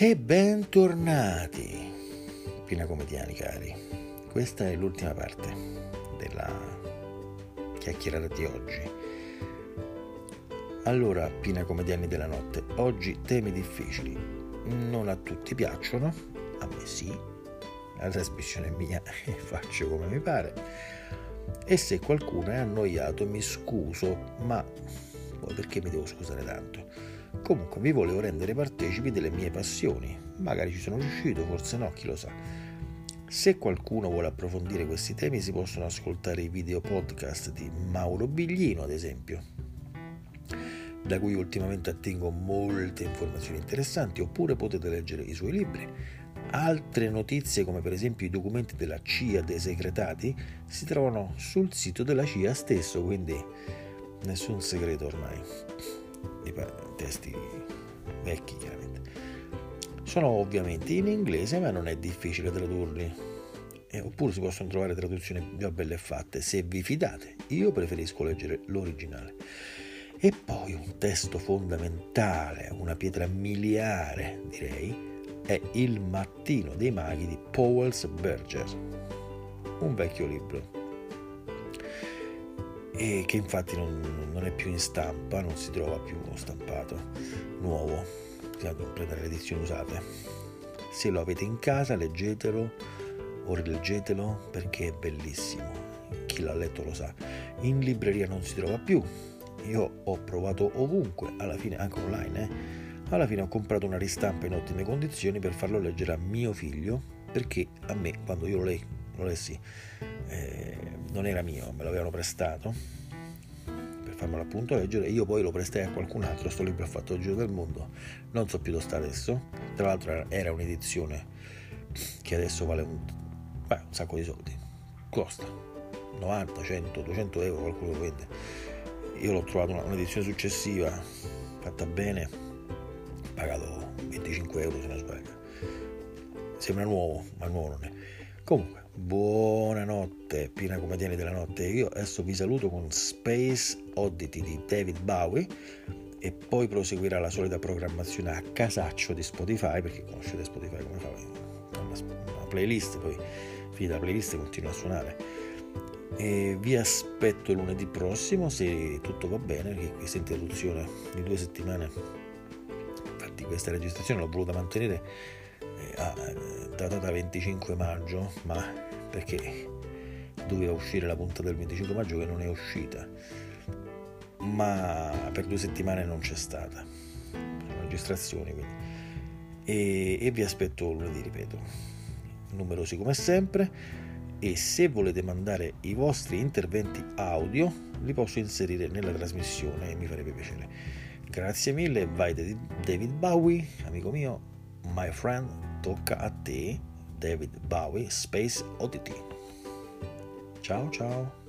E bentornati, Pina Comediani cari. Questa è l'ultima parte della chiacchierata di oggi. Allora, Pina Comediani della notte, oggi temi difficili. Non a tutti piacciono, a me sì. La trasmissione è mia e faccio come mi pare. E se qualcuno è annoiato mi scuso, ma poi perché mi devo scusare tanto? Comunque vi volevo rendere partecipi delle mie passioni, magari ci sono riuscito, forse no, chi lo sa. Se qualcuno vuole approfondire questi temi si possono ascoltare i video podcast di Mauro Biglino, ad esempio, da cui ultimamente attingo molte informazioni interessanti, oppure potete leggere i suoi libri. Altre notizie, come per esempio i documenti della CIA desecretati, si trovano sul sito della CIA stesso, quindi nessun segreto ormai. Testi vecchi chiaramente, sono ovviamente in inglese, ma non è difficile tradurli, oppure si possono trovare traduzioni già belle fatte se vi fidate. Io preferisco leggere l'originale. E poi un testo fondamentale, una pietra miliare direi, è Il mattino dei maghi di Pauwels Bergier, un vecchio libro e che infatti non è più in stampa, non si trova più uno stampato nuovo, bisogna prendere le edizioni usate. Se lo avete in casa leggetelo o rileggetelo perché è bellissimo, chi l'ha letto lo sa. In libreria non si trova più, io ho provato ovunque, alla fine anche online, alla fine ho comprato una ristampa in ottime condizioni per farlo leggere a mio figlio, perché a me quando io lo lessi non era mio, me l'avevano prestato per farmelo appunto leggere. Io poi lo prestai a qualcun altro, sto libro ha fatto il giro del mondo, non so più dove sta adesso, tra l'altro era un'edizione che adesso vale un sacco di soldi, costa 90, 100, 200 euro qualcuno lo vende. Io l'ho trovato un'edizione successiva fatta bene, pagato 25 euro se non sbaglio, sembra nuovo ma nuovo non è. Comunque, buonanotte, Pina Comediani della notte. Io adesso vi saluto con Space Oddity di David Bowie e poi proseguirà la solita programmazione a casaccio di Spotify, perché conoscete Spotify come fa una playlist, poi finita la playlist continua a suonare. E vi aspetto lunedì prossimo se tutto va bene, perché questa interruzione di 2 settimane, infatti questa registrazione l'ho voluta mantenere datata 25 maggio, ma perché doveva uscire la puntata del 25 maggio che non è uscita, ma per 2 settimane non c'è stata la registrazione, quindi. E vi aspetto lunedì, ripeto, numerosi come sempre, e se volete mandare i vostri interventi audio li posso inserire nella trasmissione e mi farebbe piacere. Grazie mille, vai David Bowie, amico mio, my friend, tocca a te, David Bowie, Space Oddity. Ciao ciao.